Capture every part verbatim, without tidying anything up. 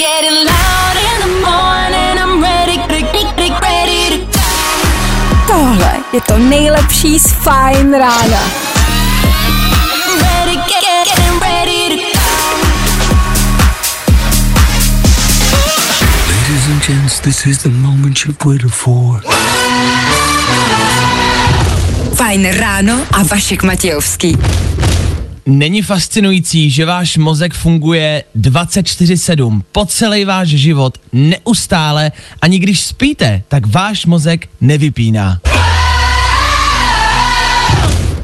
Getting loud in the morning, I'm ready, ready, ready to die. Tohle je to nejlepší z Fajn rána. Ready, get, getting ready to die. Ladies and gents, this is the moment you've waited for. Fajn ráno a Vašek Matějovský. Není fascinující, že váš mozek funguje dvacet čtyři sedm po celý váš život, neustále, ani když spíte, tak váš mozek nevypíná.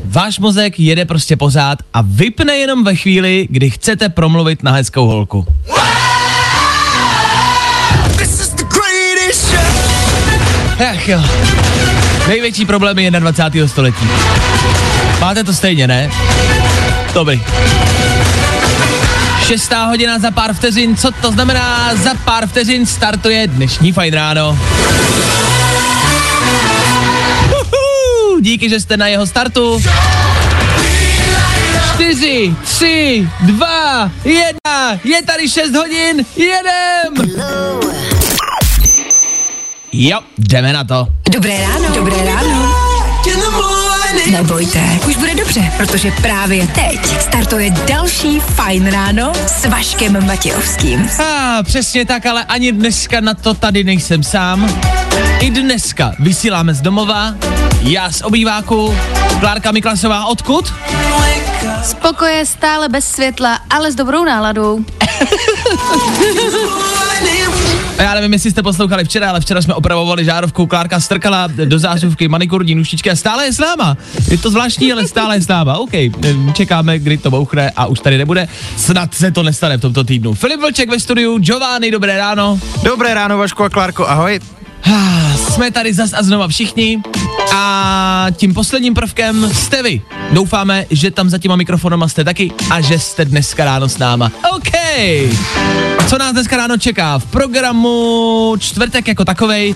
Váš mozek jede prostě pořád a vypne jenom ve chvíli, kdy chcete promluvit na hezkou holku. Ach jo. Největší problém je dvacátého prvního století. Máte to stejně, ne? Dobrý. Šestá hodina za pár vteřin, co to znamená? Za pár vteřin startuje dnešní Fajn ráno. Uhu, díky, že jste na jeho startu. Čtyři, tři, dva, jedna, je tady šest hodin, jedem! Jo, jdeme na to. Dobré ráno, dobré ráno. Nebojte, už bude dobře, protože právě teď startuje další Fajn ráno s Vaškem Matějovským. Ah, přesně tak, ale ani dneska na to tady nejsem sám. I dneska vysíláme z domova, já z obýváku, Klárka Miklasová odkud? Z pokoje stále bez světla, ale s dobrou náladou. A já nevím, jestli jste poslouchali včera, ale včera jsme opravovali žárovku, Klárka strkala do zásuvky manikurní nůžtičky a stále je s náma. Je to zvláštní, ale stále je s náma. OK, čekáme, kdy to bouchne a už tady nebude. Snad se to nestane v tomto týdnu. Filip Vlček ve studiu, Giovanni, dobré ráno. Dobré ráno, Vašku a Klárko, ahoj. Jsme tady zas a znova všichni a tím posledním prvkem jste vy. Doufáme, že tam za těma mikrofonama jste taky a že jste dneska ráno s náma. OK. Co nás dneska ráno čeká? V programu čtvrtek jako takovej.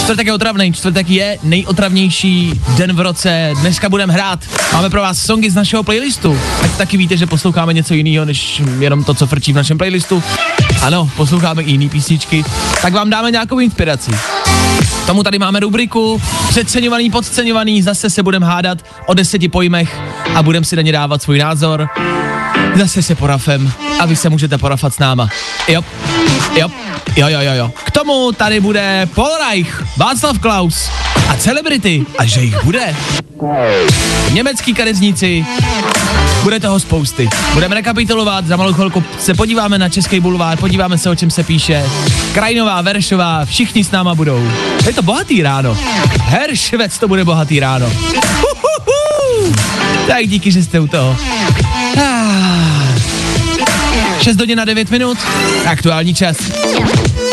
Čtvrtek je otravnej, čtvrtek je nejotravnější den v roce. Dneska budeme hrát. Máme pro vás songy z našeho playlistu. Ať taky víte, že posloucháme něco jiného, než jenom to, co frčí v našem playlistu. Ano, posloucháme i jiný písničky. Tak vám dáme nějakou inspiraci. K tomu tady máme rubriku Přeceňovaný, podceňovaný. Zase se budeme hádat o deseti pojmech a budeme si na ně dávat svůj názor. Zase se porafem a vy se můžete porafat s náma. Jo, jo, jo, jo, jo. K tomu tady bude Polreich, Václav Klaus a celebrity, a že jich bude. Německý kadeřníci, bude toho spousty. Budeme rekapitulovat, za malou chvilku se podíváme na Český bulvár, podíváme se, o čem se píše. Krajnová, Veršová, všichni s náma budou. Je to bohatý ráno. Heršvec to bude bohatý ráno. Uhuhu. Tak díky, že jste u toho. šest hodin na devět minut, aktuální čas,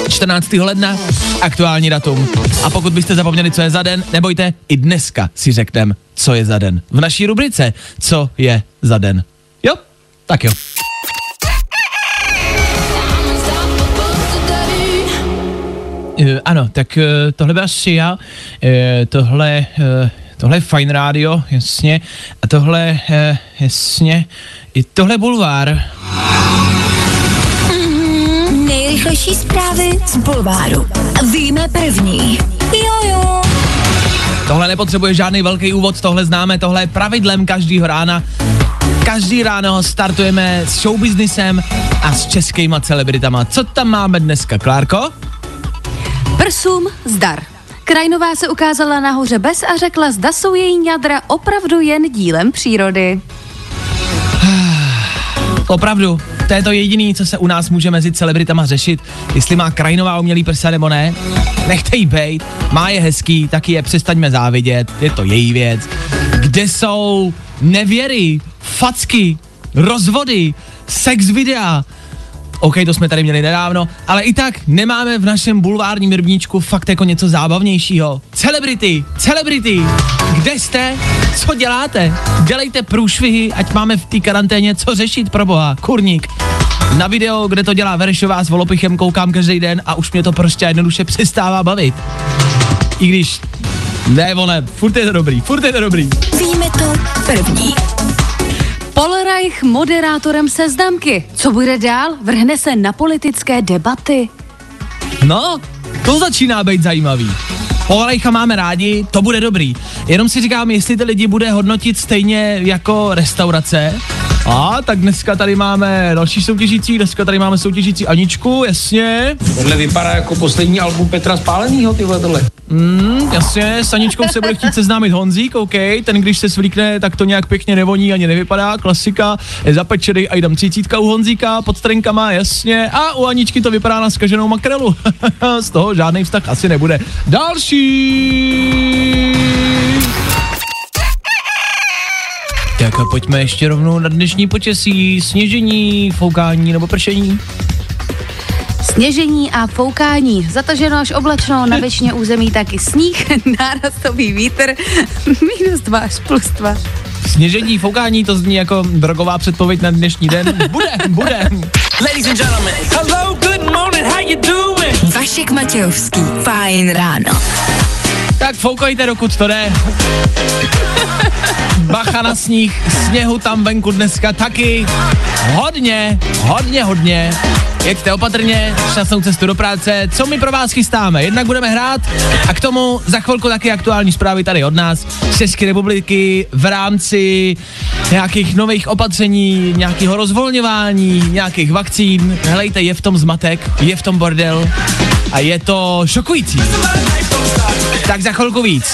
čtrnáctého ledna, aktuální datum. A pokud byste zapomněli, co je za den, nebojte, i dneska si řekneme, co je za den. V naší rubrice, co je za den. Jo, tak jo. Uh, ano, tak uh, tohle byla si já, uh, tohle, uh, tohle je Fajn rádio, jasně, a tohle, uh, jasně, i tohle bulvár. Mm, nejrychlejší zprávy z bulváru. Víme první. Jo, jo. Tohle nepotřebuje žádný velký úvod, tohle známe, tohle je pravidlem každýho rána. Každý ráno startujeme s showbiznisem a s českýma celebritama. Co tam máme dneska, Klárko? Prsům zdar. Krajnová se ukázala nahoře bez a řekla, zda jsou její ňadra opravdu jen dílem přírody. Opravdu, to je to jediné, co se u nás může mezi celebritama řešit, jestli má Krajnová umělý prsa nebo ne. Nechte jí bejt, má je hezký, taky je přestaňme závidět, je to její věc. Kde jsou nevěry, facky, rozvody, sex videa? OK, to jsme tady měli nedávno, ale i tak nemáme v našem bulvárním rybníčku fakt jako něco zábavnějšího. Celebrity, celebrity, kde jste? Co děláte? Dělejte průšvihy, ať máme v té karanténě co řešit, pro boha, kurník. Na video, kde to dělá Verešová s Volopichem, koukám každý den a už mě to prostě jednoduše přestává bavit. I když, ne vole, furt je to dobrý, furt je to dobrý. Víme to první. Polreich moderátorem Seznamky. Co bude dál? Vrhne se na politické debaty. No, to začíná být zajímavý. Polreicha máme rádi, to bude dobrý. Jenom si říkám, jestli ty lidi bude hodnotit stejně jako restaurace. A tak dneska tady máme další soutěžící, dneska tady máme soutěžící Aničku, jasně. Tohle vypadá jako poslední album Petra Spálenýho, tyhle tohle. Mm, jasně, s Aničkou se bude chtít seznámit Honzík, OK, ten když se svlíkne, tak to nějak pěkně nevoní, ani nevypadá, klasika, je zapečený a jdem třicítka u Honzíka, pod trenkama, jasně, a u Aničky to vypadá na zkaženou makrelu. Z toho žádný vztah asi nebude. Další! Tak a pojďme ještě rovnou na dnešní počasí, sněžení, foukání nebo pršení. Sněžení a foukání, zataženo až oblačno, na většině území taky sníh, nárastový vítr, minus dva až plus dva. Sněžení, foukání, to zní jako drogová předpověď na dnešní den. Bude, bude. Ladies and gentlemen, hello, good morning, how you doing? Vašek Matějovský, fajn ráno. Tak foukajte, dokud to jde. Bacha na sníh, sněhu tam venku dneska taky. Hodně, hodně, hodně. Jeďte opatrně, šťastnou cestu do práce. Co my pro vás chystáme? Jednak budeme hrát a k tomu za chvilku taky aktuální zprávy tady od nás z České republiky v rámci nějakých nových opatření, nějakého rozvolňování, nějakých vakcín. Hlejte, je v tom zmatek, je v tom bordel a je to šokující. Tak za chvilku víc.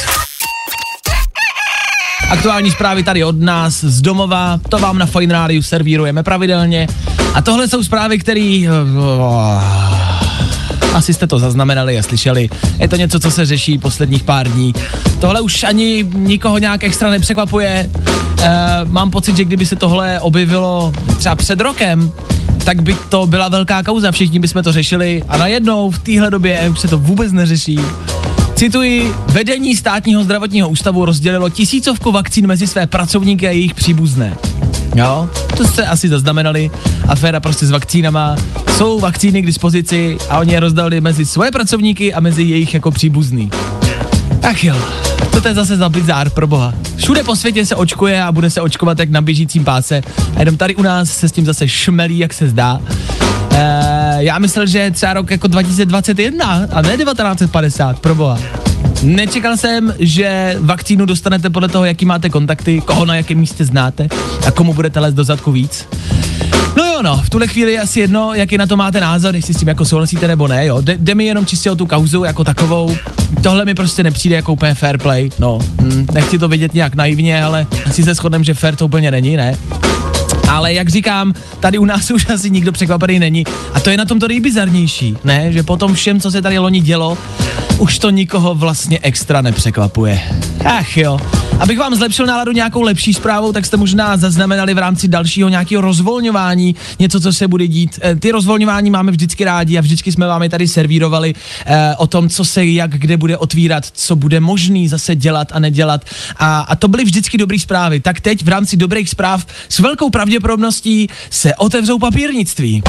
Aktuální zprávy tady od nás z domova, to vám na Fajn Rádiu servírujeme pravidelně. A tohle jsou zprávy, které asi jste to zaznamenali a slyšeli. Je to něco, co se řeší posledních pár dní. Tohle už ani nikoho nějak extra nepřekvapuje. E, mám pocit, že kdyby se tohle objevilo třeba před rokem, tak by to byla velká kauza, všichni bychom to řešili. A najednou v téhle době už se to vůbec neřeší. Cituji, vedení státního zdravotního ústavu rozdělilo tisícovku vakcín mezi své pracovníky a jejich příbuzné. Jo, to jste asi zaznamenali, aféra prostě s vakcínama. Jsou vakcíny k dispozici a oni je rozdali mezi svoje pracovníky a mezi jejich jako příbuzný. Ach jo, to je zase za bizár, pro boha. Všude po světě se očkuje a bude se očkovat jak na běžícím páse. A jenom tady u nás se s tím zase šmelí, jak se zdá. Uh, já myslel, že třeba rok jako dva tisíce dvacet jedna a ne devatenáct padesát, proboha. Nečekal jsem, že vakcínu dostanete podle toho, jaký máte kontakty, koho na jakém místě znáte a komu budete lézt do zadku víc. No jo no, v tuhle chvíli asi jedno, jaký na to máte názor, jestli s tím jako souhlasíte nebo ne, jo. De- jde mi jenom čistě o tu kauzu jako takovou. Tohle mi prostě nepřijde jako úplně fair play, no. Hm, nechci to vidět nějak naivně, ale asi se shodneme, že fair to úplně není, ne? Ale jak říkám, tady u nás už asi nikdo překvapený není. A to je na tom to nejbizarnější, ne? Že po tom všem, co se tady loni dělo, už to nikoho vlastně extra nepřekvapuje. Ach jo. Abych vám zlepšil náladu nějakou lepší zprávou, tak jste možná zaznamenali v rámci dalšího nějakého rozvolňování něco, co se bude dít. E, ty rozvolňování máme vždycky rádi a vždycky jsme vám je tady servírovali e, o tom, co se jak kde bude otvírat, co bude možný zase dělat a nedělat. A, a to byly vždycky dobré zprávy. Tak teď v rámci dobrých zpráv s velkou pravděpodobností se otevřou papírnictví.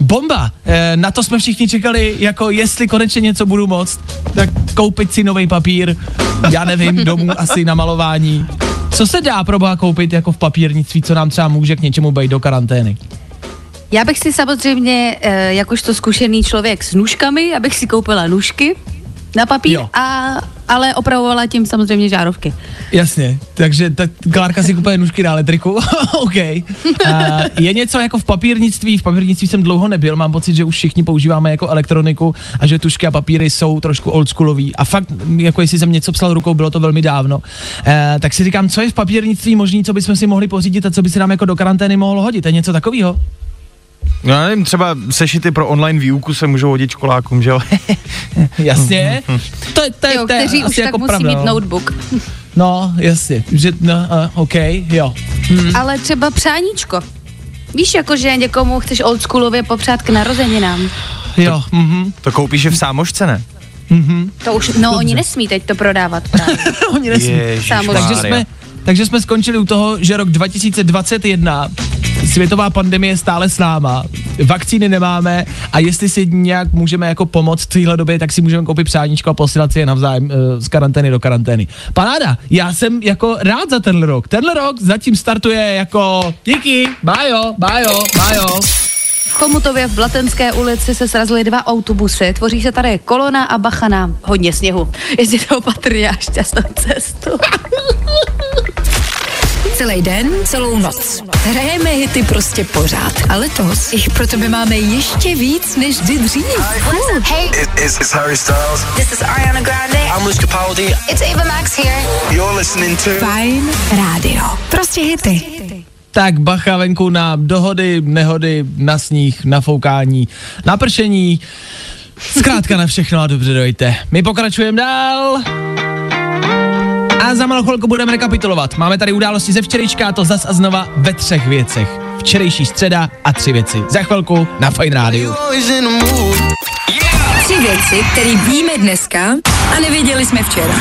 Bomba! E, na to jsme všichni čekali, jako jestli konečně něco budu moct, tak koupit si nový papír, já nevím, domů asi na malování. Co se dá pro boha koupit jako v papírnictví, co nám třeba může k něčemu být do karantény? Já bych si samozřejmě, e, jakožto zkušený člověk s nůžkami, abych si koupila nůžky na papír, a, ale opravovala tím samozřejmě žárovky. Jasně, takže tak Klárka si kupuje nůžky na elektriku, OK. Uh, je něco jako v papírnictví, v papírnictví jsem dlouho nebyl, mám pocit, že už všichni používáme jako elektroniku a že tušky a papíry jsou trošku oldschoolový a fakt, jako jestli jsem něco psal rukou, bylo to velmi dávno, uh, tak si říkám, co je v papírnictví možný, co bychom si mohli pořídit a co by se nám jako do karantény mohlo hodit, je něco takového? No já nevím, třeba sešity pro online výuku se můžou hodit školákům, že jo? Jasně. To, to, jo, to je kteří už tak jako musí pravda, mít notebook. No, jasně. Že, no, uh, OK, jo. Hmm. Ale třeba přáníčko. Víš, jako, že někomu chceš oldschoolově popřát k narozeninám. Jo. To, mm-hmm. to koupíš je v Sámošce, ne? Mm-hmm. To už, no Dobře. Oni nesmí teď to prodávat právě. Oni nesmí. Ježiš, takže jsme... Takže jsme skončili u toho, že rok dva tisíce dvacet jedna, světová pandemie je stále s náma, vakcíny nemáme a jestli si nějak můžeme jako pomoct v téhle době, tak si můžeme koupit přáníčko a posílat si je navzájem e, z karantény do karantény. Paráda, já jsem jako rád za tenhle rok. Tenhle rok zatím startuje jako díky, bájo, bájo, bájo. V Chomutově v Blatenské ulici se srazily dva autobusy, tvoří se tady kolona a bacha na hodně sněhu. Jezděte opatrně a šťastnou cestu. Celý den, celou noc. Hrajeme hity prostě pořád. A letos jich pro tebe máme ještě víc než kdy dřív. Uh. Hey, it, it's, it's Harry Styles. This is Ariana Grande. I'm Luis Capaldi. It's Ava Max here. You're listening to Fajn rádio. Prostě hity. Tak bacha venku na dohody, nehody, na sníh, na foukání, na pršení. Zkrátka na všechno a dobře dojte. My pokračujeme dál. A za malou chvilku budeme rekapitulovat. Máme tady události ze včerejška a to zas a znova ve třech věcech. Včerejší středa a tři věci. Za chvilku na Fajn rádiu. Tři věci, které víme dneska a nevěděli jsme včera.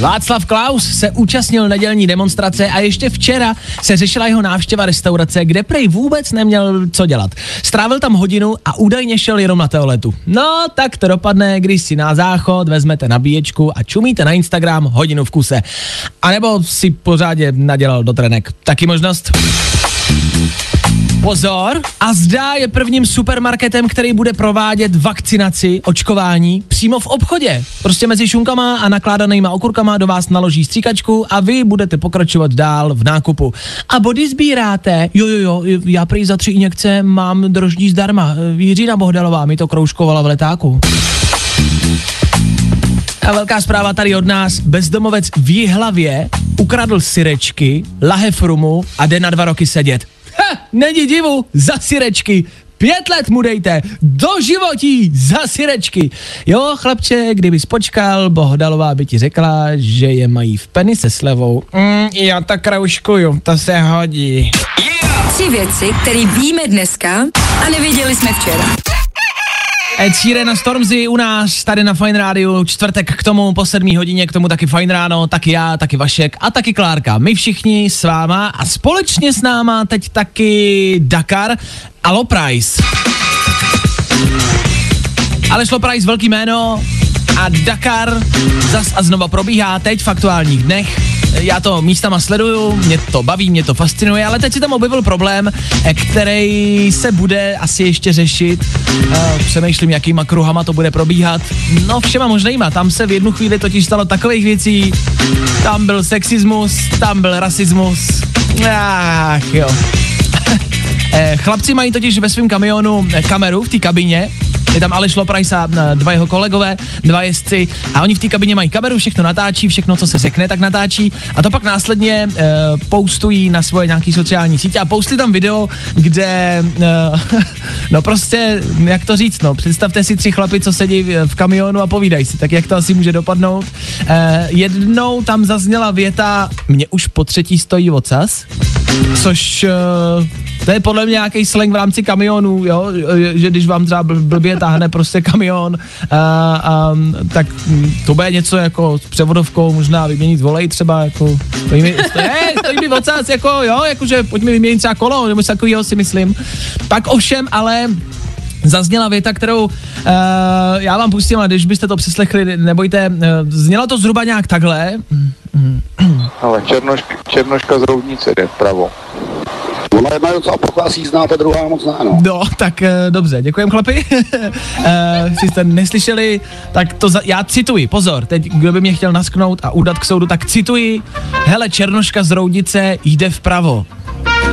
Václav Klaus se účastnil nedělní demonstrace a ještě včera se řešila jeho návštěva restaurace, kde prej vůbec neměl co dělat. Strávil tam hodinu a údajně šel jenom na toaletu. No, tak to dopadne, když si na záchod vezmete nabíječku a čumíte na Instagram hodinu v kuse. A nebo si pořádně nadělal do trenek. Taky možnost. Pozor, a zdá je prvním supermarketem, který bude provádět vakcinaci, očkování přímo v obchodě. Prostě mezi šunkama a nakládanýma okurkama do vás naloží stříkačku a vy budete pokračovat dál v nákupu. A body sbíráte, jo, jo, jo, já prý za tři injekce mám droždí zdarma. Jiřina Bohdalová mi to kroužkovala v letáku. A velká zpráva tady od nás, bezdomovec v Jihlavě ukradl syrečky, lahev rumu a jde na dva roky sedět. Ha, není divu, za syrečky, pět let mu dejte, do životí, za syrečky. Jo, chlapče, kdybys počkal, Bohdalová by ti řekla, že je mají v peni se slevou. Mm, já tak kroužkuju, to se hodí. Yeah! Tři věci, které víme dneska a nevěděli jsme včera. Ed Sheeran na Stormzy u nás, tady na Fajn rádiu, čtvrtek k tomu, po sedmý hodině, k tomu taky Fajn ráno, taky já, taky Vašek a taky Klárka. My všichni s váma a společně s náma teď taky Dakar a Loprais. Aleš Loprais, velký jméno a Dakar zas a znova probíhá teď v aktuálních dnech. Já to místama sleduju, mě to baví, mě to fascinuje, ale teď si tam objevil problém, který se bude asi ještě řešit. Přemýšlím, jakýma kruhama to bude probíhat. No všema možnýma, tam se v jednu chvíli totiž stalo takových věcí. Tam byl sexismus, tam byl rasismus. Ach jo. Chlapci mají totiž ve svém kamionu kameru v té kabině. Je tam Aleš Loprais a dva jeho kolegové, dva jezdci a oni v té kabině mají kameru, všechno natáčí, všechno, co se řekne, tak natáčí a to pak následně e, postují na svoje nějaké sociální sítě a postují tam video, kde, e, no prostě, jak to říct, no, představte si tři chlapy, co sedí v kamionu a povídají si, tak jak to asi může dopadnout. E, jednou tam zazněla věta, mě už po třetí stojí ocas, což... E, to je podle mě nějaký slang v rámci kamionů, jo, že když vám třeba blbě táhne prostě kamion, a, a, tak to bude něco jako s převodovkou, možná vyměnit volej třeba, jako, stojí mi, stojí mi vocás, jako jo, jakože pojďme vyměnit třeba kolo, nebo takovýho si myslím. Pak ovšem, ale zazněla věta, kterou uh, já vám pustím, ale když byste to přeslechli, nebojte, uh, znělo to zhruba nějak takhle. Ale černoška, černoška z Roudnice jde vpravo. Ona jedna a pochvásí znáte, druhá moc zná, no. No, tak e, dobře, děkujem chlapi. e, si jste neslyšeli, tak to za, já cituji, pozor, teď kdo by mě chtěl nasknout a udat k soudu, tak cituji. Hele, černoška z Roudnice jde vpravo.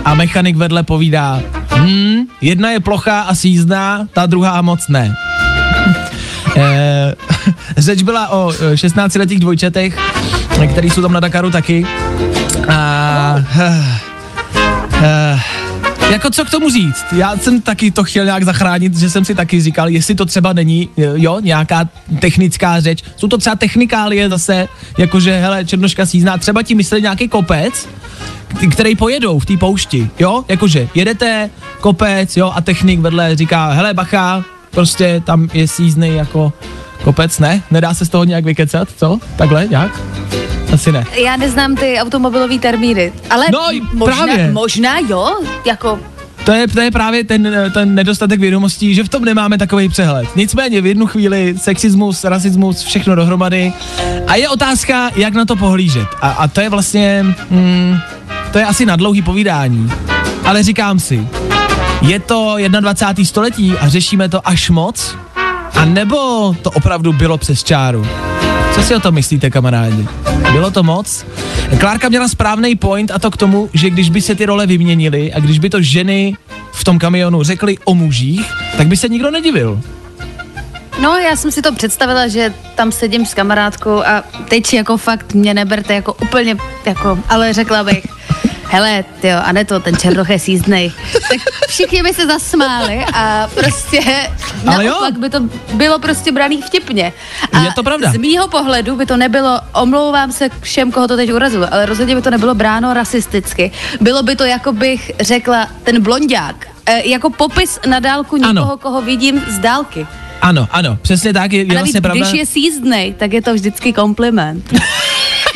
A mechanik vedle povídá, hm, jedna je plochá a sízdná, ta druhá moc ne. e, řeč byla o šestnáctiletých dvojčetech, který jsou tam na Dakaru taky. A... Uh, jako co k tomu říct? Já jsem taky to chtěl nějak zachránit, že jsem si taky říkal, jestli to třeba není, jo, nějaká technická řeč. Jsou to třeba technikálie zase, jakože, hele, černoška sízná, třeba ti mysleli nějaký kopec, který pojedou v té poušti, jo, jakože jedete, kopec, jo, a technik vedle říká, hele, bacha, prostě tam je síznej jako kopec, ne? Nedá se z toho nějak vykecat, co? Takhle, nějak? Asi ne. Já neznám ty automobilové termíny, ale no, možná, možná jo, jako... To je, to je právě ten, ten nedostatek vědomostí, že v tom nemáme takový přehled. Nicméně v jednu chvíli sexismus, rasismus, všechno dohromady. A je otázka, jak na to pohlížet. A, a to je vlastně, hmm, to je asi na dlouhý povídání. Ale říkám si, je to dvacátého prvního století a řešíme to až moc? A nebo to opravdu bylo přes čáru? Co si o tom myslíte, kamarádi? Bylo to moc? Klárka měla správný point, a to k tomu, že když by se ty role vyměnily a když by to ženy v tom kamionu řekly o mužích, tak by se nikdo nedivil. No, já jsem si to představila, že tam sedím s kamarádkou a teď jako fakt mě neberte jako úplně, jako, ale řekla bych, hele, tyjo, Aneto, ten Černoch je sízdnej. Tak všichni by se zasmáli a prostě ale naopak jo. By to bylo prostě braný vtipně. A je to pravda. Z mýho pohledu by to nebylo, omlouvám se všem, koho to teď urazilo, ale rozhodně by to nebylo bráno rasisticky. Bylo by to, jako bych řekla, ten blonďák. E, jako popis na dálku někoho, ano. Koho vidím z dálky. Ano, ano, přesně tak. Je, je a navíc, vlastně pravda. Když je sízdnej, tak je to vždycky kompliment.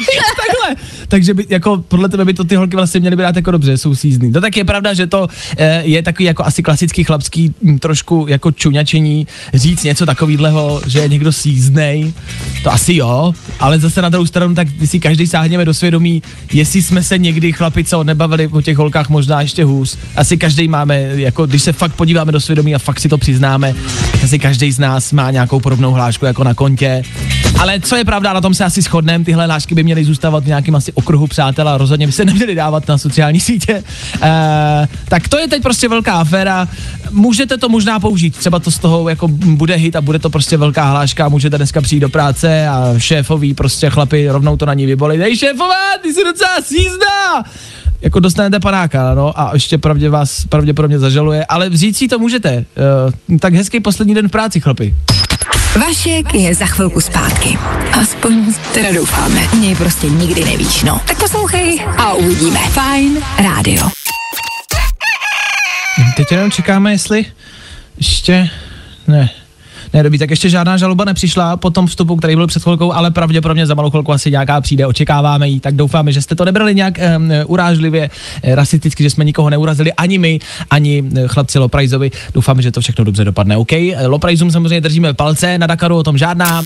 Takhle. Takže by, jako podle tebe by to ty holky vlastně měly brát jako dobře, jsou sízný. No tak je pravda, že to e, je takový jako asi klasický chlapský m, trošku jako čuňačení, říct něco takovýhleho, že je někdo síznej, to asi jo, ale zase na druhou stranu tak si každý sáhneme do svědomí, jestli jsme se někdy chlapi co nebavili o těch holkách možná ještě hůř. Asi každý máme, jako když se fakt podíváme do svědomí a fakt si to přiznáme, asi každý z nás má nějakou podobnou hlášku jako na kontě. Ale co je pravda, na tom se asi shodneme, tyhle hlášky by měly zůstávat v nějakým asi okruhu přátel a rozhodně by se neměli dávat na sociální sítě. E, tak to je teď prostě velká aféra. Můžete to možná použít, třeba to z toho jako bude hit a bude to prostě velká hláška, můžete dneska přijít do práce a šéfoví prostě chlapi rovnou to na ní vybolí. Dej šéfová, ty jsi docela sízdá! Jako dostanete panáka, no, a ještě pravdě vás pravděpodobně zažaluje, ale vzít si to můžete. E, tak hezký poslední den v práci, chlapi. Vašek je za chvilku zpátky. Aspoň teda doufáme. Něj prostě nikdy nevíš, no. Tak poslouchej a uvidíme. Fajn rádio. Teď jenom čekáme, jestli ještě... Ne. Ne, dobí, tak ještě žádná žaloba nepřišla po tom vstupu, který byl před chvilkou, ale pravděpodobně za malou chvilku asi nějaká přijde, očekáváme ji, tak doufáme, že jste to nebrali nějak um, urážlivě, rasisticky, že jsme nikoho neurazili, ani my, ani chlapci Lopraisovi. Doufáme, že to všechno dobře dopadne, OK? Lopraisům samozřejmě držíme palce, na Dakaru o tom žádná.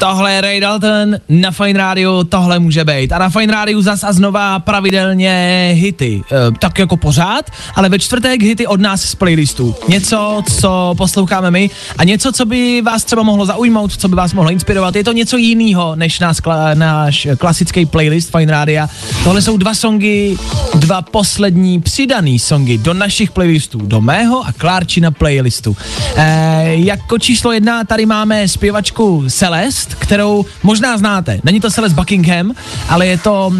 Tohle je Ray Dalton na Fine Radio, tohle může být. A na Fine Radio zas a znova pravidelně hity. E, tak jako pořád, ale ve čtvrtek hity od nás z playlistu. Něco, co posloucháme my a něco, co by vás třeba mohlo zaujmout, co by vás mohlo inspirovat. Je to něco jiného než nás, kla, náš klasický playlist Fine Radio. Tohle jsou dva songy, dva poslední přidaný songy do našich playlistů. Do mého a Klárčina playlistu. E, jako číslo jedna tady máme zpěvačku Celeste, kterou možná znáte. Není to Celeste Buckingham, ale je to uh,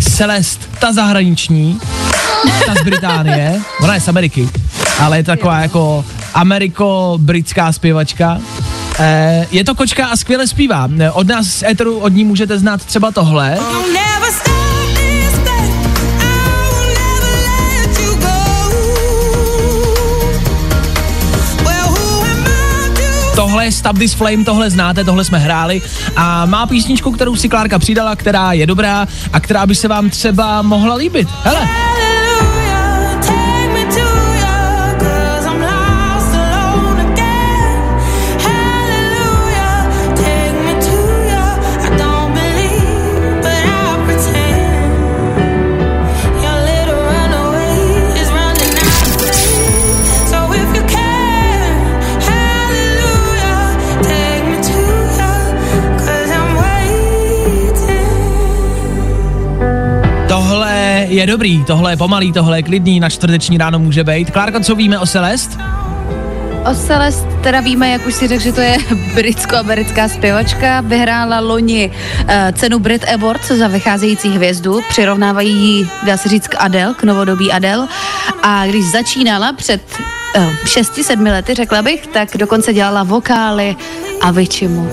Celeste, ta zahraniční, ta z Británie, ona je z Ameriky, ale je to taková jako ameriko-britská zpěvačka. Uh, je to kočka a skvěle zpívá. Od nás z éteru od ní můžete znát třeba tohle. Tohle je Stop This Flame, tohle znáte, tohle jsme hráli a má písničku, kterou si Klárka přidala, která je dobrá a která by se vám třeba mohla líbit. Hele. Je dobrý, tohle je pomalý, tohle je klidný, na čtvrteční ráno může být. Klárko, co víme o Celeste? O Celeste teda víme, jak už si řekl, že to je britsko-americká zpěvačka. Vyhrála loni uh, cenu Brit Awards za vycházející hvězdu. Přirovnávají ji, dá se říct, k Adele, k novodobí Adele. A když začínala před uh, šesti, sedmi lety, řekla bych, tak dokonce dělala vokály a Aviciimu.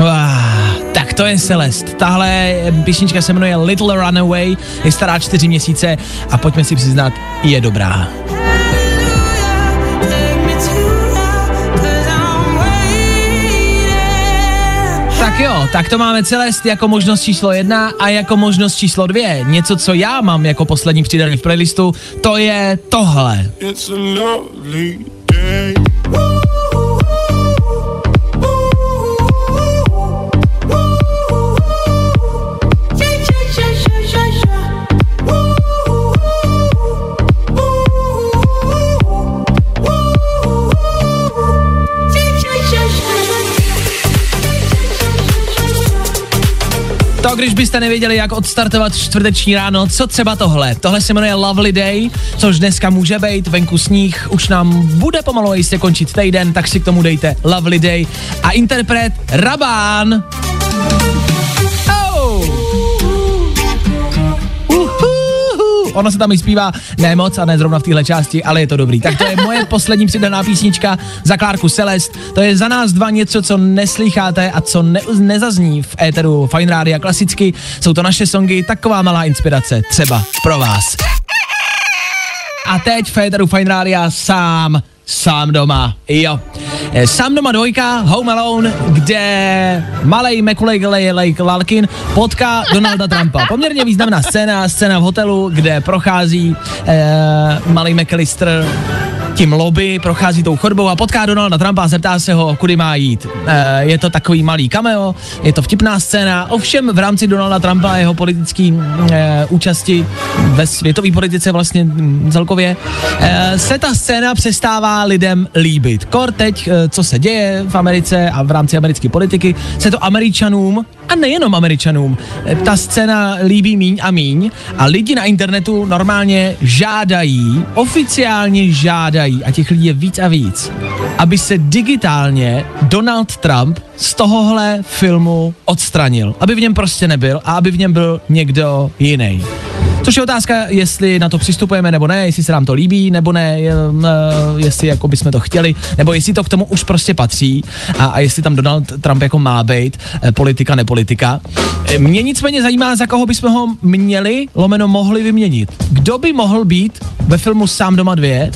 Wow, tak to je Celeste. Tahle písnička se jmenuje Little Runaway, je stará čtyři měsíce a pojďme si přiznat, je dobrá. Tak jo, tak to máme Celest jako možnost číslo jedna a jako možnost číslo dvě. Něco, co já mám jako poslední přidaný v playlistu, to je tohle. To, když byste nevěděli, jak odstartovat čtvrteční ráno, co třeba tohle? Tohle se jmenuje Lovely Day, což dneska může být, venku sníh, už nám bude pomalu jistě končit týden, tak si k tomu dejte Lovely Day a interpret Rabán. Oh. Uhuhu. Ono se tam i zpívá, ne moc a ne zrovna v téhle části, ale je to dobrý. Tak to je moje poslední přidaná písnička za Klárku Celest. To je za nás dva něco, co neslycháte a co ne- nezazní v éteru Fine Rádia klasicky. Jsou to naše songy, taková malá inspirace třeba pro vás. A teď v éteru Fine Rádia sám, sám doma, jo. Sám doma dvojka, Home Alone, kde malej Macaulay Culkin potká Donalda Trumpa. Poměrně významná scéna, scéna v hotelu, kde prochází eh, malej McAllister tím lobby, prochází tou chodbou a potká Donalda Trumpa a zeptá se ho, kudy má jít. E, je to takový malý cameo, je to vtipná scéna, ovšem v rámci Donalda Trumpa a jeho politický e, účasti ve světové politice vlastně celkově, e, se ta scéna přestává lidem líbit. Kor teď, e, co se děje v Americe a v rámci americké politiky, se to Američanům, a nejenom Američanům, e, ta scéna líbí míň a míň a lidi na internetu normálně žádají, oficiálně žádají, a těch lidí je víc a víc, aby se digitálně Donald Trump z tohohle filmu odstranil. Aby v něm prostě nebyl a aby v něm byl někdo jiný. Což je otázka, jestli na to přistupujeme nebo ne, jestli se nám to líbí nebo ne, jestli jako bychom to chtěli, nebo jestli to k tomu už prostě patří a, a jestli tam Donald Trump jako má být, politika, nepolitika. Mě nicméně zajímá, za koho bychom ho měli, lomeno mohli vyměnit. Kdo by mohl být ve filmu Sám doma dvě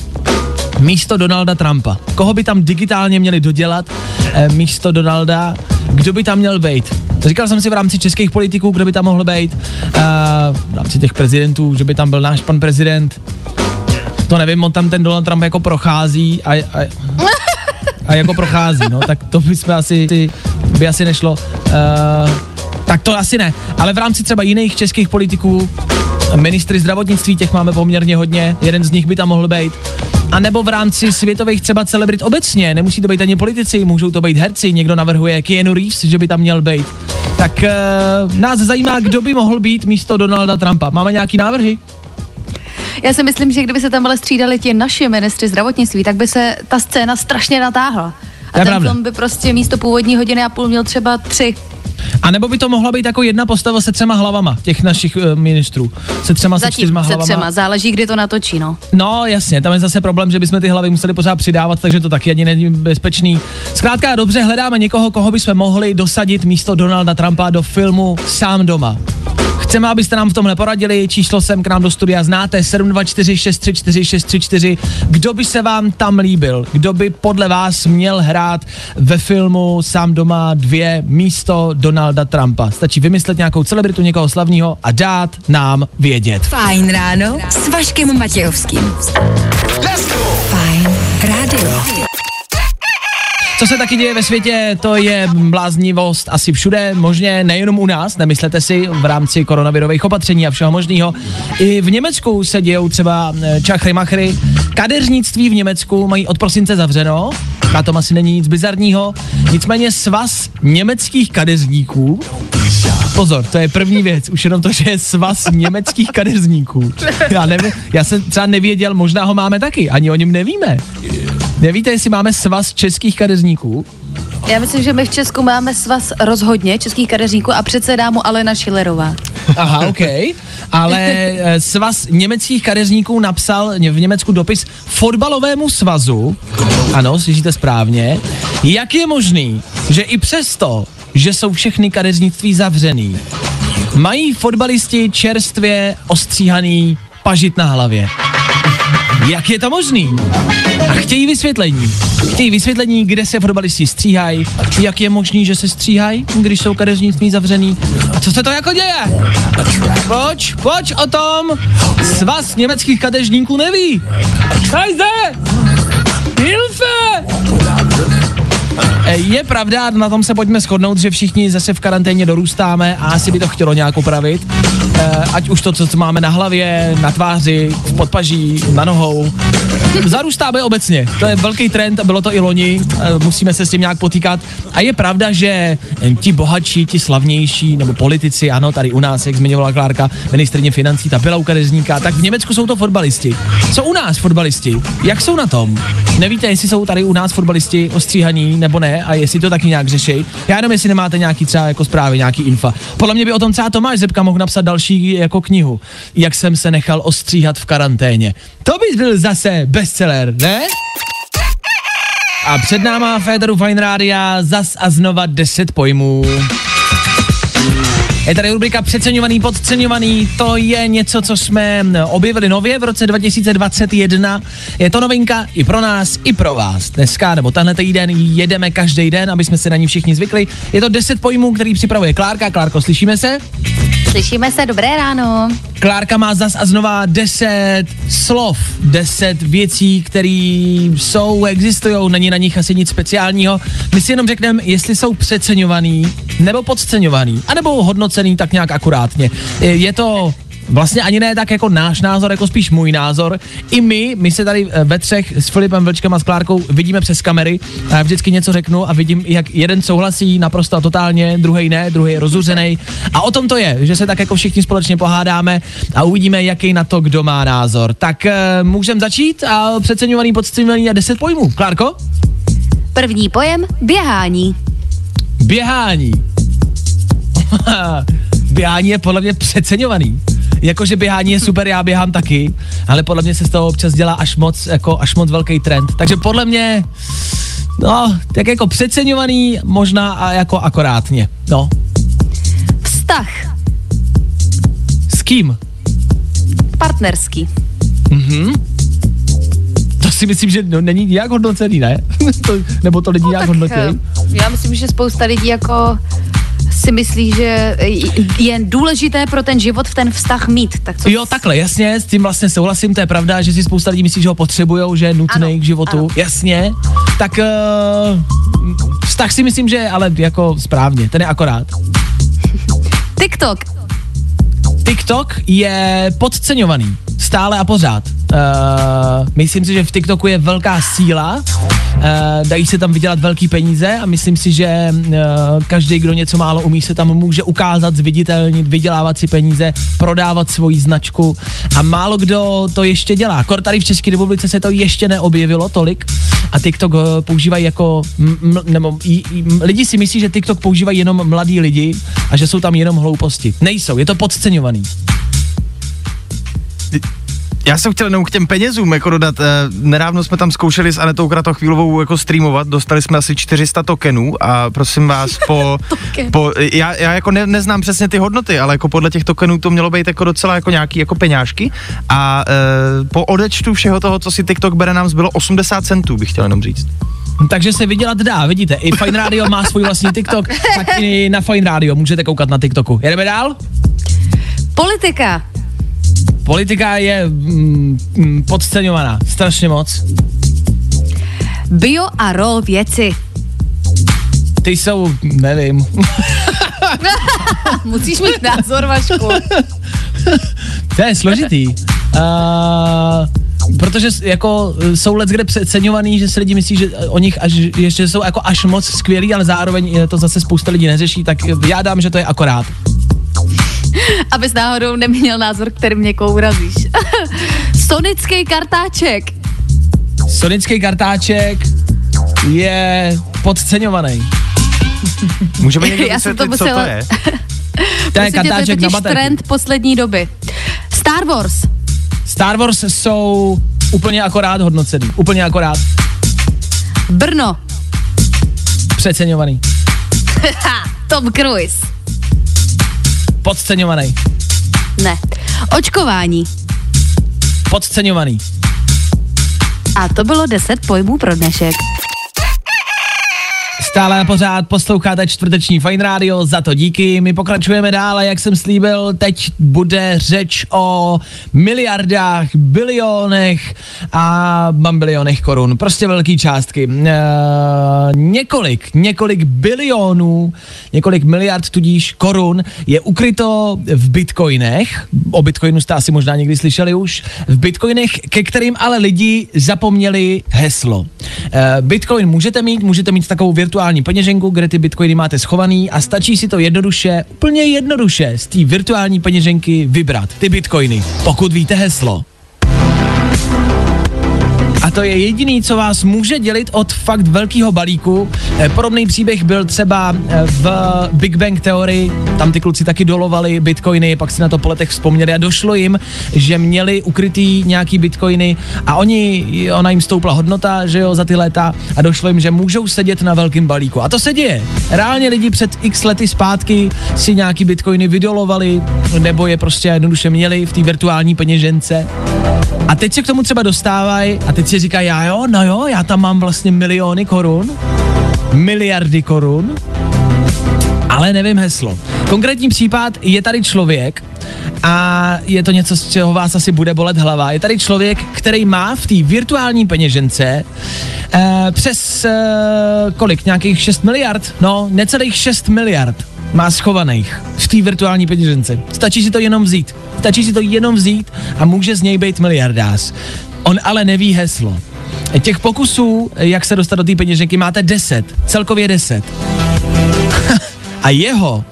místo Donalda Trumpa? Koho by tam digitálně měli dodělat e, místo Donalda? Kdo by tam měl být? Říkal jsem si v rámci českých politiků, kdo by tam mohl být. E, v rámci těch prezidentů, že by tam byl náš pan prezident. To nevím, on tam ten Donald Trump jako prochází a, a, a jako prochází, no, tak to by jsme asi, by asi nešlo. E, tak to asi ne, ale v rámci třeba jiných českých politiků, ministry zdravotnictví, těch máme poměrně hodně, jeden z nich by tam mohl být. A nebo v rámci světových třeba celebrit obecně, nemusí to být ani politici, můžou to být herci, někdo navrhuje Keanu Reeves, že by tam měl být. Tak e, nás zajímá, kdo by mohl být místo Donalda Trumpa. Máme nějaký návrhy? Já si myslím, že kdyby se tam ale střídali ti naši ministři zdravotnictví, tak by se ta scéna strašně natáhla. A ten film by prostě místo původní hodiny a půl měl třeba tři. A nebo by to mohla být jako jedna postava se třema hlavama těch našich uh, ministrů. Se třema, Zatím, se čtyřma se hlavama. Třema. Záleží, kdy to natočí, no. No jasně, tam je zase problém, že bychom ty hlavy museli pořád přidávat, takže to taky ani není bezpečný. Zkrátka dobře, hledáme někoho, koho bychom mohli dosadit místo Donalda Trumpa do filmu Sám doma. Chceme, abyste nám v tomhle poradili, číslo sem k nám do studia znáte, sedm dva čtyři šest tři čtyři šest tři čtyři. Kdo by se vám tam líbil? Kdo by podle vás měl hrát ve filmu Sám doma dvě místo Donalda Trumpa? Stačí vymyslet nějakou celebritu, někoho slavního a dát nám vědět. Fajn ráno s Vaškem Matějovským. Fajn rádio. Co se taky děje ve světě, to je bláznivost asi všude, možně nejenom u nás, nemyslete si, v rámci koronavirových opatření a všeho možného. I v Německu se dějou třeba čachry machry. Kadeřnictví v Německu mají od prosince zavřeno, na tom asi není nic bizarního, nicméně svaz německých kadeřníků, pozor, to je první věc, už jenom to, že je svaz německých kadeřníků. Já nevím, já jsem třeba nevěděl, možná ho máme taky, ani o něm nevíme. Nevíte, jestli máme svaz českých kadeřníků? Já myslím, že my v Česku máme svaz rozhodně českých kadeřníků a předsedá mu Alena Schillerová. Aha, okej. Okay. Ale svaz německých kadeřníků napsal v Německu dopis fotbalovému svazu, ano, slyšíte správně, jak je možný, že i přesto, že jsou všechny kadeřnictví zavřený, mají fotbalisti čerstvě ostříhaný pažit na hlavě. Jak je to možný? A chtějí vysvětlení. Chtějí vysvětlení, kde se fotbalisti stříhají, jak je možný, že se stříhají, když jsou kadeřnictví zavřený. A co se to jako děje? Proč? Proč o tom svaz německých kadeřníků neví? Kajze! Hilfe! Je pravda, na tom se pojďme shodnout, že všichni zase v karanténě dorůstáme a asi by to chtělo nějak upravit. Ať už to, co máme na hlavě, na tváři, v podpaží, na nohou. Zarůstáme obecně. To je velký trend, bylo to i loni, musíme se s tím nějak potýkat. A je pravda, že ti bohatší, ti slavnější, nebo politici, ano, tady u nás, jak zmiňovala Klárka, ministryně financí, ta byla u kadeřníka, tak v Německu jsou to fotbalisti. Co u nás fotbalisti? Jak jsou na tom? Nevíte, jestli jsou tady u nás fotbalisti ostříhaní nebo ne a jestli to taky nějak řeší. Já jenom, jestli nemáte nějaký třeba jako zprávy, nějaký infa. Podle mě by o tom třeba Tomáš Řepka mohl napsat další jako knihu. Jak jsem se nechal ostříhat v karanténě. To by byl zase bestseller, ne? A před náma Féteru Fine Rádia zas a znova deset pojmů. Je tady rubrika Přeceňovaný, podceňovaný, to je něco, co jsme objevili nově v roce dva tisíce dvacet jedna. Je to novinka i pro nás, i pro vás. Dneska nebo tenhle týden jedeme každý den, aby jsme se na ní všichni zvykli. Je to deset pojmů, který připravuje Klárka. Klárko, slyšíme se? Slyšíme se, dobré ráno. Klárka má zas a znova deset slov, deset věcí, které jsou, existují, není na nich asi nic speciálního. My si jenom řekneme, jestli jsou přeceňovaný nebo podceňovaný, anebo hodnocený tak nějak akurátně. Je to vlastně ani ne tak jako náš názor, jako spíš můj názor. I my, my se tady ve třech s Filipem Vlčkem a s Klárkou vidíme přes kamery a já vždycky něco řeknu a vidím, jak jeden souhlasí naprosto totálně, druhý ne, druhý je rozuřenej. A o tom to je, že se tak jako všichni společně pohádáme a uvidíme, jaký na to kdo má názor. Tak můžeme začít a přeceňovaný, podceňovaný a deset pojmů. Klárko? První pojem, běhání. Běhání. Běhání je podle mě přeceňovaný. Jakože běhání je super, já běhám taky, ale podle mě se z toho občas dělá až moc, jako až moc velký trend. Takže podle mě, no, tak jako přeceňovaný možná a jako akorátně, no. Vztah. S kým? Partnerský. Mhm. To si myslím, že no, není nijak hodnocený, ne? to, nebo to lidi no, nějak hodnotějí? Já myslím, že spousta lidí jako si myslí, že je důležité pro ten život v ten vztah mít. Tak co jo, takhle, jasně, s tím vlastně souhlasím, to je pravda, že si spousta lidí myslí, že ho potřebujou, že je nutný ano, k životu, ano. Jasně, tak uh, vztah si myslím, že ale jako správně, ten je akorát. TikTok. TikTok je podceňovaný, stále a pořád. Uh, myslím si, že v TikToku je velká síla, uh, dají se tam vydělat velký peníze a myslím si, že uh, každý, kdo něco málo umí, se tam může ukázat, zviditelnit, vydělávat si peníze, prodávat svoji značku a málo kdo to ještě dělá. Kor tady v České republice se to ještě neobjevilo tolik a TikTok uh, používají jako, m- m- nebo j- j- lidi si myslí, že TikTok používají jenom mladí lidi a že jsou tam jenom hlouposti. Nejsou, je to podceňovaný. Já jsem chtěl jenom k těm penězům jako dodat, eh, nedávno jsme tam zkoušeli s Anetou Kratochvílovou jako streamovat, dostali jsme asi čtyři sta tokenů a prosím vás po, po já, já jako ne, neznám přesně ty hodnoty, ale jako podle těch tokenů to mělo být jako docela jako nějaký jako peňážky a eh, po odečtu všeho toho, co si TikTok bere, nám zbylo osmdesát centů, bych chtěl jenom říct. Takže se vydělat dá, vidíte, i Fine Radio má svůj vlastní TikTok, tak i na Fine Radio můžete koukat na TikToku. Jedeme dál? Politika. Politika je mm, podceňovaná, strašně moc. Bio a rol věci. Ty jsou, nevím. Musíš mít názor, Vašku. To je složitý. Uh, protože jako jsou let, kde přeceňovaný, že si lidi myslí, že o nich až, ještě jsou jako až moc skvělí, ale zároveň to zase spousta lidí neřeší, tak já dám, že to je akorát. Abys náhodou neměl názor, kterým někoho urazíš. Sonický kartáček. Sonický kartáček je podceňovaný. Můžeme někdo vysvětlit, musela... co to je? To je kartáček na baterku. To je trend poslední doby. Star Wars. Star Wars jsou úplně akorát hodnocený. Úplně akorát. Brno. Přeceňovaný. Tom Cruise. Podceňovaný. Ne. Očkování. podceňovaný. A to bylo deset pojmů pro dnešek. Stále pořád posloucháte čtvrteční Fajn Rádio, za to díky. My pokračujeme dále, jak jsem slíbil, teď bude řeč o miliardách, bilionech a bambilionech korun. Prostě velký částky. E, několik, několik bilionů, několik miliard tudíž korun je ukryto v bitcoinech. O bitcoinu jste asi možná někdy slyšeli už. V bitcoinech, ke kterým ale lidi zapomněli heslo. E, bitcoin můžete mít, můžete mít takovou virtuální peněženku, kde ty bitcoiny máte schovaný a stačí si to jednoduše, úplně jednoduše z té virtuální peněženky vybrat ty bitcoiny, pokud víte heslo. A to je jediný, co vás může dělit od fakt velkého balíku. Podobný příběh byl třeba v Big Bang Theory, tam ty kluci taky dolovali bitcoiny, pak si na to po letech vzpomněli a došlo jim, že měli ukrytý nějaký bitcoiny a oni, ona jim stoupla hodnota, že jo, za ty léta a došlo jim, že můžou sedět na velkém balíku. A to se děje. Reálně lidi před x lety zpátky si nějaký bitcoiny vydolovali nebo je prostě jednoduše měli v té virtuální peněžence. A teď se k tomu třeba dostávají a teď si říkají, já jo, no jo, já tam mám vlastně miliony korun, miliardy korun, ale nevím heslo. Konkrétní případ, je tady člověk a je to něco, z čeho vás asi bude bolet hlava. Je tady člověk, který má v té virtuální peněžence eh, přes eh, kolik, nějakých šest miliard, no necelých šest miliard. Má schovaných v té virtuální peněžence. Stačí si to jenom vzít. Stačí si to jenom vzít a může z něj být miliardář. On ale neví heslo. Těch pokusů, jak se dostat do té peněženky, máte deset. Celkově deset. A jeho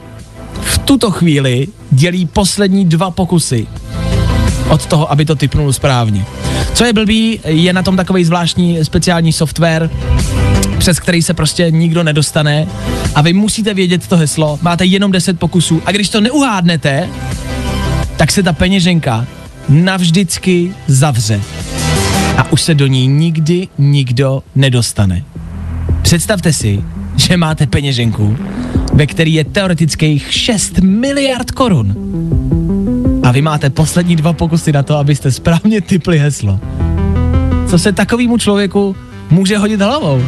v tuto chvíli dělí poslední dva pokusy od toho, aby to tipnul správně. Co je blbý, je na tom takovej zvláštní speciální software, přes který se prostě nikdo nedostane a vy musíte vědět to heslo, máte jenom deset pokusů a když to neuhádnete, tak se ta peněženka navždycky zavře a už se do ní nikdy nikdo nedostane. Představte si, že máte peněženku, ve které je teoretických šest miliard korun a vy máte poslední dva pokusy na to, abyste správně tipli heslo. Co se takovému člověku může hodit hlavou?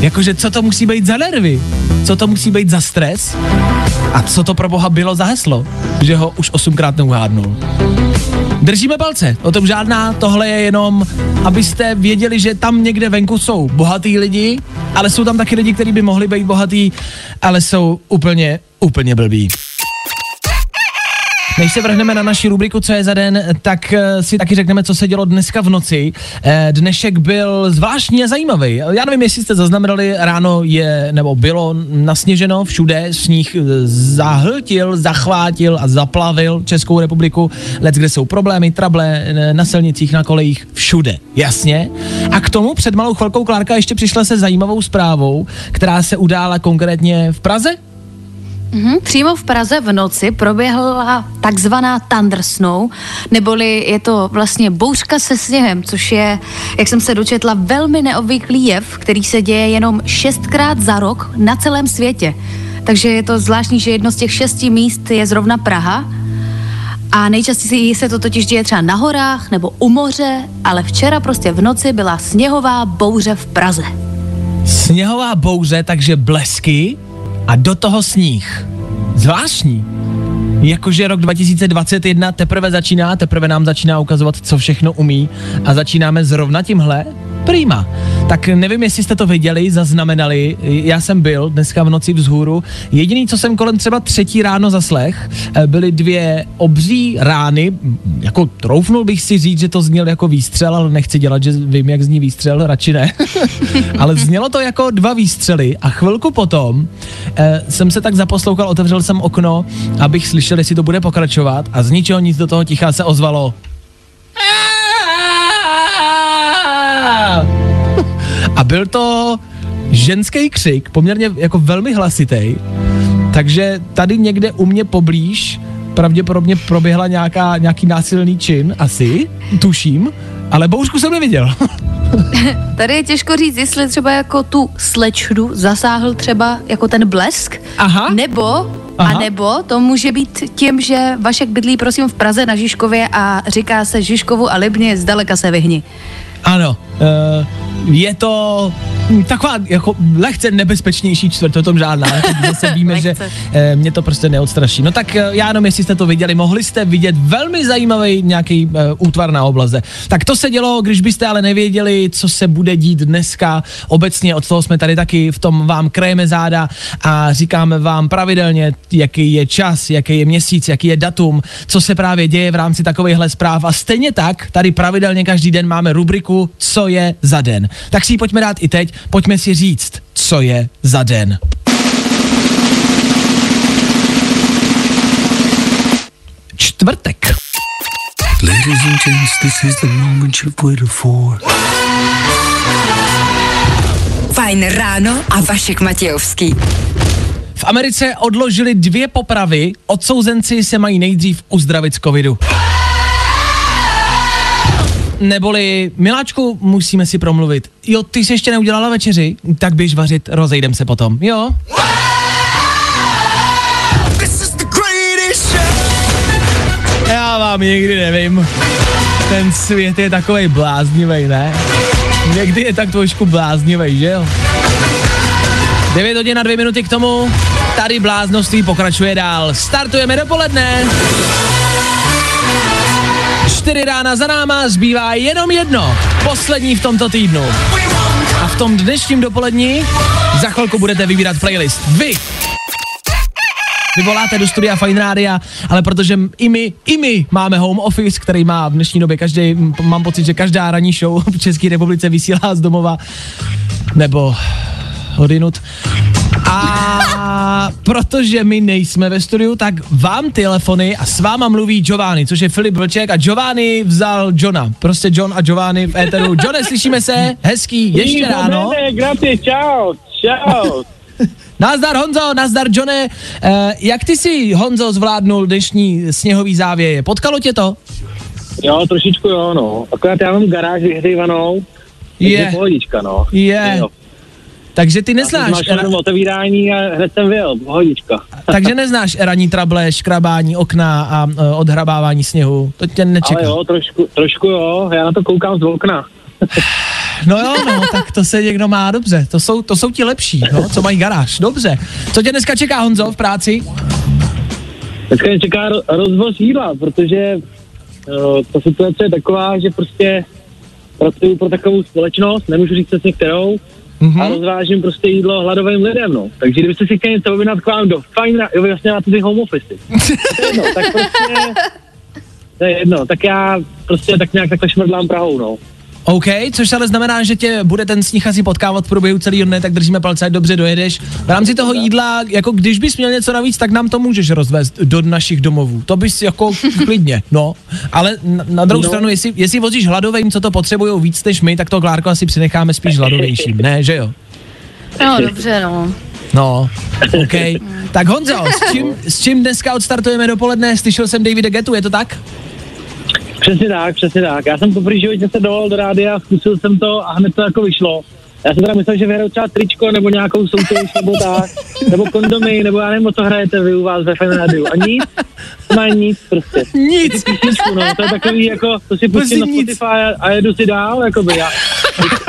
Jakože co to musí být za nervy? Co to musí být za stres? A co to pro boha bylo za heslo, že ho už osmkrát neuhádnul? Držíme palce, o tom žádná, tohle je jenom, abyste věděli, že tam někde venku jsou bohatý lidi, ale jsou tam taky lidi, kteří by mohli být bohatý, ale jsou úplně, úplně blbí. Než se vrhneme na naši rubriku Co je za den, tak si taky řekneme, co se dělo dneska v noci. Dnešek byl zvláštní a zajímavý. Já nevím, jestli jste zaznamenali, ráno je nebo bylo nasněženo všude, sníh zahltil, zachvátil a zaplavil Českou republiku. Lec, kde jsou problémy, trable na silnicích, na kolejích, všude. Jasně. A k tomu před malou chvilkou Klárka ještě přišla se zajímavou zprávou, která se udála konkrétně v Praze. Mm-hmm. Přímo v Praze v noci proběhla takzvaná thundersnow, neboli je to vlastně bouřka se sněhem, což je, jak jsem se dočetla, velmi neobvyklý jev, který se děje jenom šestkrát za rok na celém světě. Takže je to zvláštní, že jedno z těch šesti míst je zrovna Praha a nejčastěji se to totiž děje třeba na horách nebo u moře, ale včera prostě v noci byla sněhová bouře v Praze. Sněhová bouře, takže blesky a do toho sníh. Zvláštní. Jakože rok dva tisíce dvacet jedna teprve začíná, teprve nám začíná ukazovat, co všechno umí a začínáme zrovna tímhle. Prima. Tak nevím, jestli jste to viděli, zaznamenali. Já jsem byl dneska v noci vzhůru. Jediný, co jsem kolem třeba třetí ráno zaslech, byly dvě obří rány. Jako troufnul bych si říct, že to zněl jako výstřel, ale nechci dělat, že vím, jak zní výstřel, radši ne. Ale znělo to jako dva výstřely a chvilku potom eh, jsem se tak zaposlouchal, otevřel jsem okno, abych slyšel, jestli to bude pokračovat a z ničeho nic do toho ticha se ozvalo. A byl to ženský křik, poměrně jako velmi hlasitý, takže tady někde u mě poblíž pravděpodobně proběhla nějaká, nějaký násilný čin, asi, tuším, ale bouřku jsem neviděl. Tady je těžko říct, jestli třeba jako tu slečnu zasáhl třeba jako ten blesk, aha, nebo Aha. A nebo to může být tím, že Vašek bydlí, prosím, v Praze na Žižkově a říká se Žižkovu a Libni, zdaleka se vyhni. Ano, je to taková jako lehce nebezpečnější čtvrt, o tom žádná, zase víme, že mě to prostě neodstraší. No tak já jenom, jestli jste to viděli, mohli jste vidět velmi zajímavý nějaký útvar na oblaze. Tak to se dělo, když byste ale nevěděli, co se bude dít dneska. Obecně od toho jsme tady taky, v tom vám krejeme záda a říkáme vám pravidelně, jaký je čas, jaký je měsíc, jaký je datum, co se právě děje v rámci takovýchhle zpráv. A stejně tak tady pravidelně každý den máme rubriku Co je za den. Tak si ji pojďme dát i teď, pojďme si říct, co je za den. Čtvrtek. Fajn ráno a Vašek Matějovský. V Americe odložili dvě popravy, odsouzenci se mají nejdřív uzdravit z covidu. Neboli, miláčku, musíme si promluvit. Jo, ty jsi ještě neudělala večeři, tak běž vařit, rozejdem se potom, jo? Já vám nikdy nevím. Ten svět je takovej bláznivej, ne? Někdy je tak trošku bláznivej, že jo? devět hodin a dvě minuty k tomu, tady bláznoství pokračuje dál. Startujeme dopoledne. Čtyři rána za náma, zbývá jenom jedno, poslední v tomto týdnu. A v tom dnešním dopolední za chvilku budete vybírat playlist. Vy! Vy voláte do studia Fajn Rádia, ale protože i my, i my máme home office, který má v dnešní době každý, mám pocit, že každá ranní show v České republice vysílá z domova, nebo odinut. A protože my nejsme ve studiu, tak vám telefony a s váma mluví Giovanni, což je Filip Vlček, a Giovanni vzal Johna. Prostě John a Giovanni v éteru. Johne, slyšíme se, hezký ještě ráno. Grazie, čau, čau. Nazdar Honzo, nazdar Johne. Eh, jak ty si, Honzo, zvládnul dnešní sněhový závěje? Potkalo tě to? Jo, trošičku jo, no. Akorát já mám garáž vyhřívanou. Je. Pohodička, no. Je. Takže ty neznáš... Máš jenom otevírání a hned jsem vyjel, pohodička. Takže neznáš ranní trable, škrabání okna a uh, odhrabávání sněhu, to tě nečeká. Ale jo, trošku, trošku jo, já na to koukám z okna. No jo, no, tak to se někdo má dobře, to jsou, to jsou ti lepší, no, co mají garáž, dobře. Co tě dneska čeká, Honzo, v práci? Dneska mě čeká rozvoz jídla, protože uh, ta situace je taková, že prostě pracuju pro takovou společnost, nemůžu říct s některou, mm-hmm. a rozvážím prostě jídlo hladovým lidem, no. Takže kdybyste si chtěli něco objednat k vám do Fajna, jo, vlastně na ty home office. To je jedno, tak prostě, to je jedno, tak já prostě tak nějak takhle šmrdlám Prahou, no. OK, což ale znamená, že tě bude ten sníh asi potkávat v průběhu celého dne, tak držíme palce, ať dobře dojedeš. V rámci toho jídla, jako když bys měl něco navíc, tak nám to můžeš rozvést do našich domovů. To bys jako klidně, no. Ale na, na druhou no. stranu, jestli, jestli vozíš hladovým, co to potřebujou víc než my, tak to, Klárko, asi přinecháme spíš hladovějším, ne, že jo? No, dobře, no. No, OK. Tak Honzo, s čím, s čím dneska odstartujeme dopoledne? Slyšel jsem Davida Getu, je to tak? Přesně tak, přesně tak. Já jsem poprvé životě se dovolil do rádia, zkusil jsem to a hned to jako vyšlo. Já jsem teda myslel, že vyhraju třeba tričko nebo nějakou soutěž nebo tak, nebo kondomy, nebo já nevím, o co hrajete vy u vás ve Fajn Rádiu. A nic, má nic prostě. Nic. Píšičku, no, to je takový jako, to si pustím na Spotify a, a jedu si dál, jakoby. Já,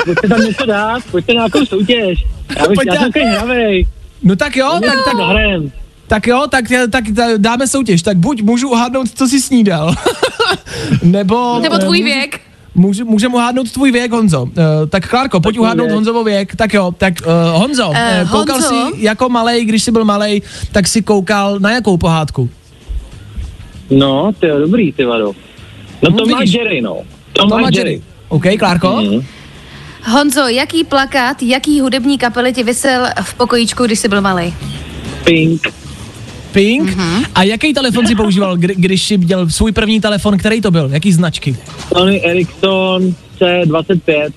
pojďte tam něco dát, pojďte nějakou soutěž. Já bych, já jsem takový hravej. No tak jo, no, tak tak. Hrajem. Tak jo, tak, tak dáme soutěž, tak buď můžu uhádnout, co jsi snídal, nebo... Nebo tvůj věk. Můžu, můžeme uhádnout tvůj věk, Honzo. Uh, tak Klárko, pojď uhádnout věk. Honzovo věk. Tak jo, tak uh, Honzo, uh, koukal Honzo? jsi jako malej, když jsi byl malej, tak jsi koukal na jakou pohádku? No, ty jo, dobrý, ty vado. No, no to má Jerry, no. To má Jerry. Jerry. OK, Klárko? Mm-hmm. Honzo, jaký plakát, jaký hudební kapely ti visel v pokojíčku, když jsi byl malej? Pink. Pink. Mm-hmm. A jaký telefon si používal, kdy, když jsi měl svůj první telefon, který to byl? Jaký značky? Sony Ericsson C dvacet pět.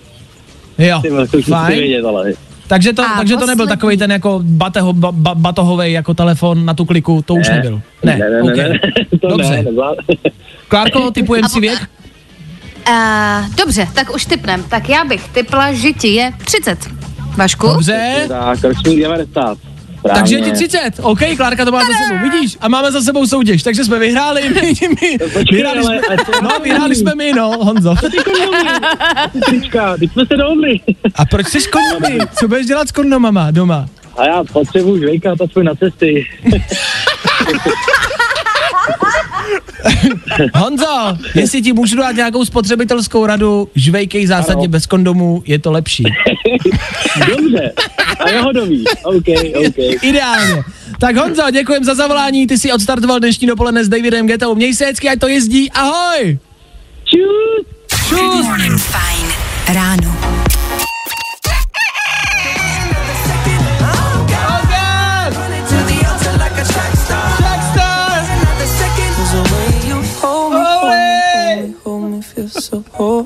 Jo, fajn. Vědět, ale... Takže, to, takže to nebyl takový ten jako bateho, ba, ba, batohovej jako telefon na tu kliku, to ne, už nebyl. Ne, ne, ne, okay. ne, ne, ne to dobře. Ne, nebyla... Klárko, typujem si věk? Uh, dobře, tak už typnem. Tak já bych typla, že ti je třicet. Vašku? Dobře. Tak, ročník devadesát. Správně. Takže je ti třicet, OK, Klárka to má za sebou, vidíš? A máme za sebou soutěž, takže jsme vyhráli, my, my, Počkej, vyhráli ale, jsme, no, vyhráli jsme my, no, Honzo. Co ty kondomy? Trička, teď jsme se dohodli. A proč jsi kondomy? Co budeš dělat s kondomama doma? A já potřebuji žvejkat aspoň na cesty. Honzo, jestli ti můžu dát nějakou spotřebitelskou radu, žvejkej zásadně ano. Bez kondomů, je to lepší. Dobře, a jahodový, ok, ok. Ideálně. Tak Honzo, děkujem za zavolání, ty si odstartoval dnešní dopoledne s Davidem Getou. Měj se hezky, ať to jezdí, ahoj! Čus! Čus! Fajn ráno. So, oh,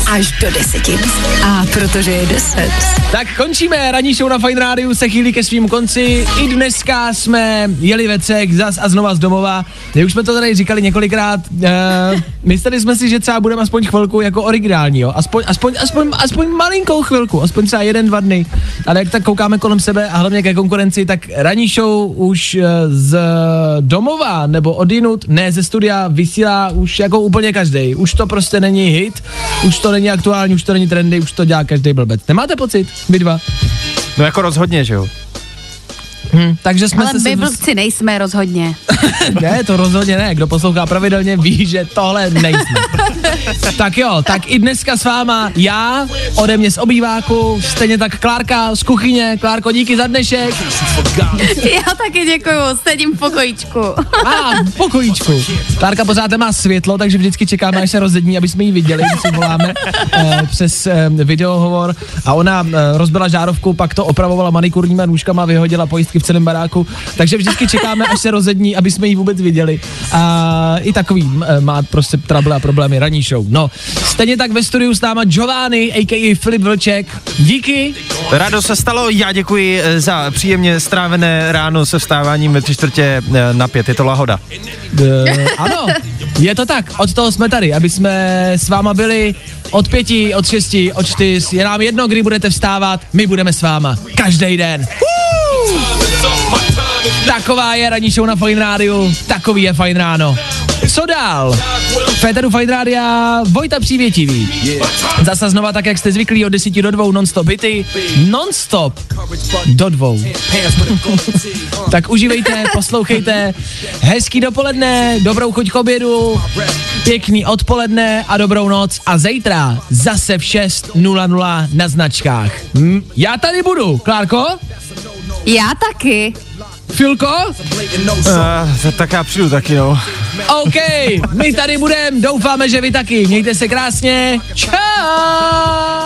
až do deseti. A protože je deset. Tak končíme. Ranní show na Fajn rádiu se chýlí ke svým konci. I dneska jsme jeli vecek zas a znova z domova. My už jsme to tady říkali několikrát. E, mysleli jsme si, že třeba budeme aspoň chvilku jako originální, jo. Aspoň, aspoň, aspoň, aspoň malinkou chvilku. Aspoň třeba jeden, dva dny. Ale jak tak koukáme kolem sebe a hlavně ke konkurenci, tak ranní show už z domova nebo odinut, ne ze studia, vysílá už jako úplně každej. Už to prostě není hit, už to není aktuální, už to není trendy, už to dělá každej blbec. Nemáte pocit? Vy dva? No jako rozhodně, že jo? Hm, takže jsme ale my blbci nejsme rozhodně. Ne, to rozhodně ne. Kdo poslouchá pravidelně, ví, že tohle nejsme. Tak jo, tak i dneska s váma já, ode mě z obýváku, stejně tak Klárka z kuchyně. Klárko, díky za dnešek. Já taky děkuju, sedím v pokojíčku. A, v pokojíčku. Klárka pořád má světlo, takže vždycky čekáme, až se rozední, aby jsme ji viděli, když si voláme eh, přes eh, videohovor. A ona eh, rozbila žárovku, pak to opravovala manikurníma nůžkama, vyhodila pojistky v celém baráku, takže vždycky čekáme, až se rozední, aby jsme ji vůbec viděli. A i takový má prostě trable a problémy, ranní show. No, stejně tak ve studiu s náma Giovanni, a ká a. Filip Vlček. Díky. Rado se stalo, já děkuji za příjemně strávené ráno se vstáváním ve tři čtvrtě na pět, je to lahoda. E, ano, je to tak, od toho jsme tady, aby jsme s váma byli od pěti, od šesti, od čtyř, je nám jedno, kdy budete vstávat, my budeme s váma každý den. Taková je ranní show na Fajn rádiu, takový je Fajn ráno. Co dál? Féteru Fajn rádia, Vojta Přívětivý. Zase znova tak, jak jste zvyklí, od deseti do dvou non-stop hity. Non-stop do dvou. Tak užívejte, poslouchejte. Hezký dopoledne, dobrou chuť k obědu, pěkný odpoledne a dobrou noc. A zítra zase v šest nula nula na značkách. Hm, já tady budu, Klárko? Já taky. Filko? Uh, tak já přijdu taky, no. OK, my tady budeme, doufáme, že vy taky. Mějte se krásně. Čau!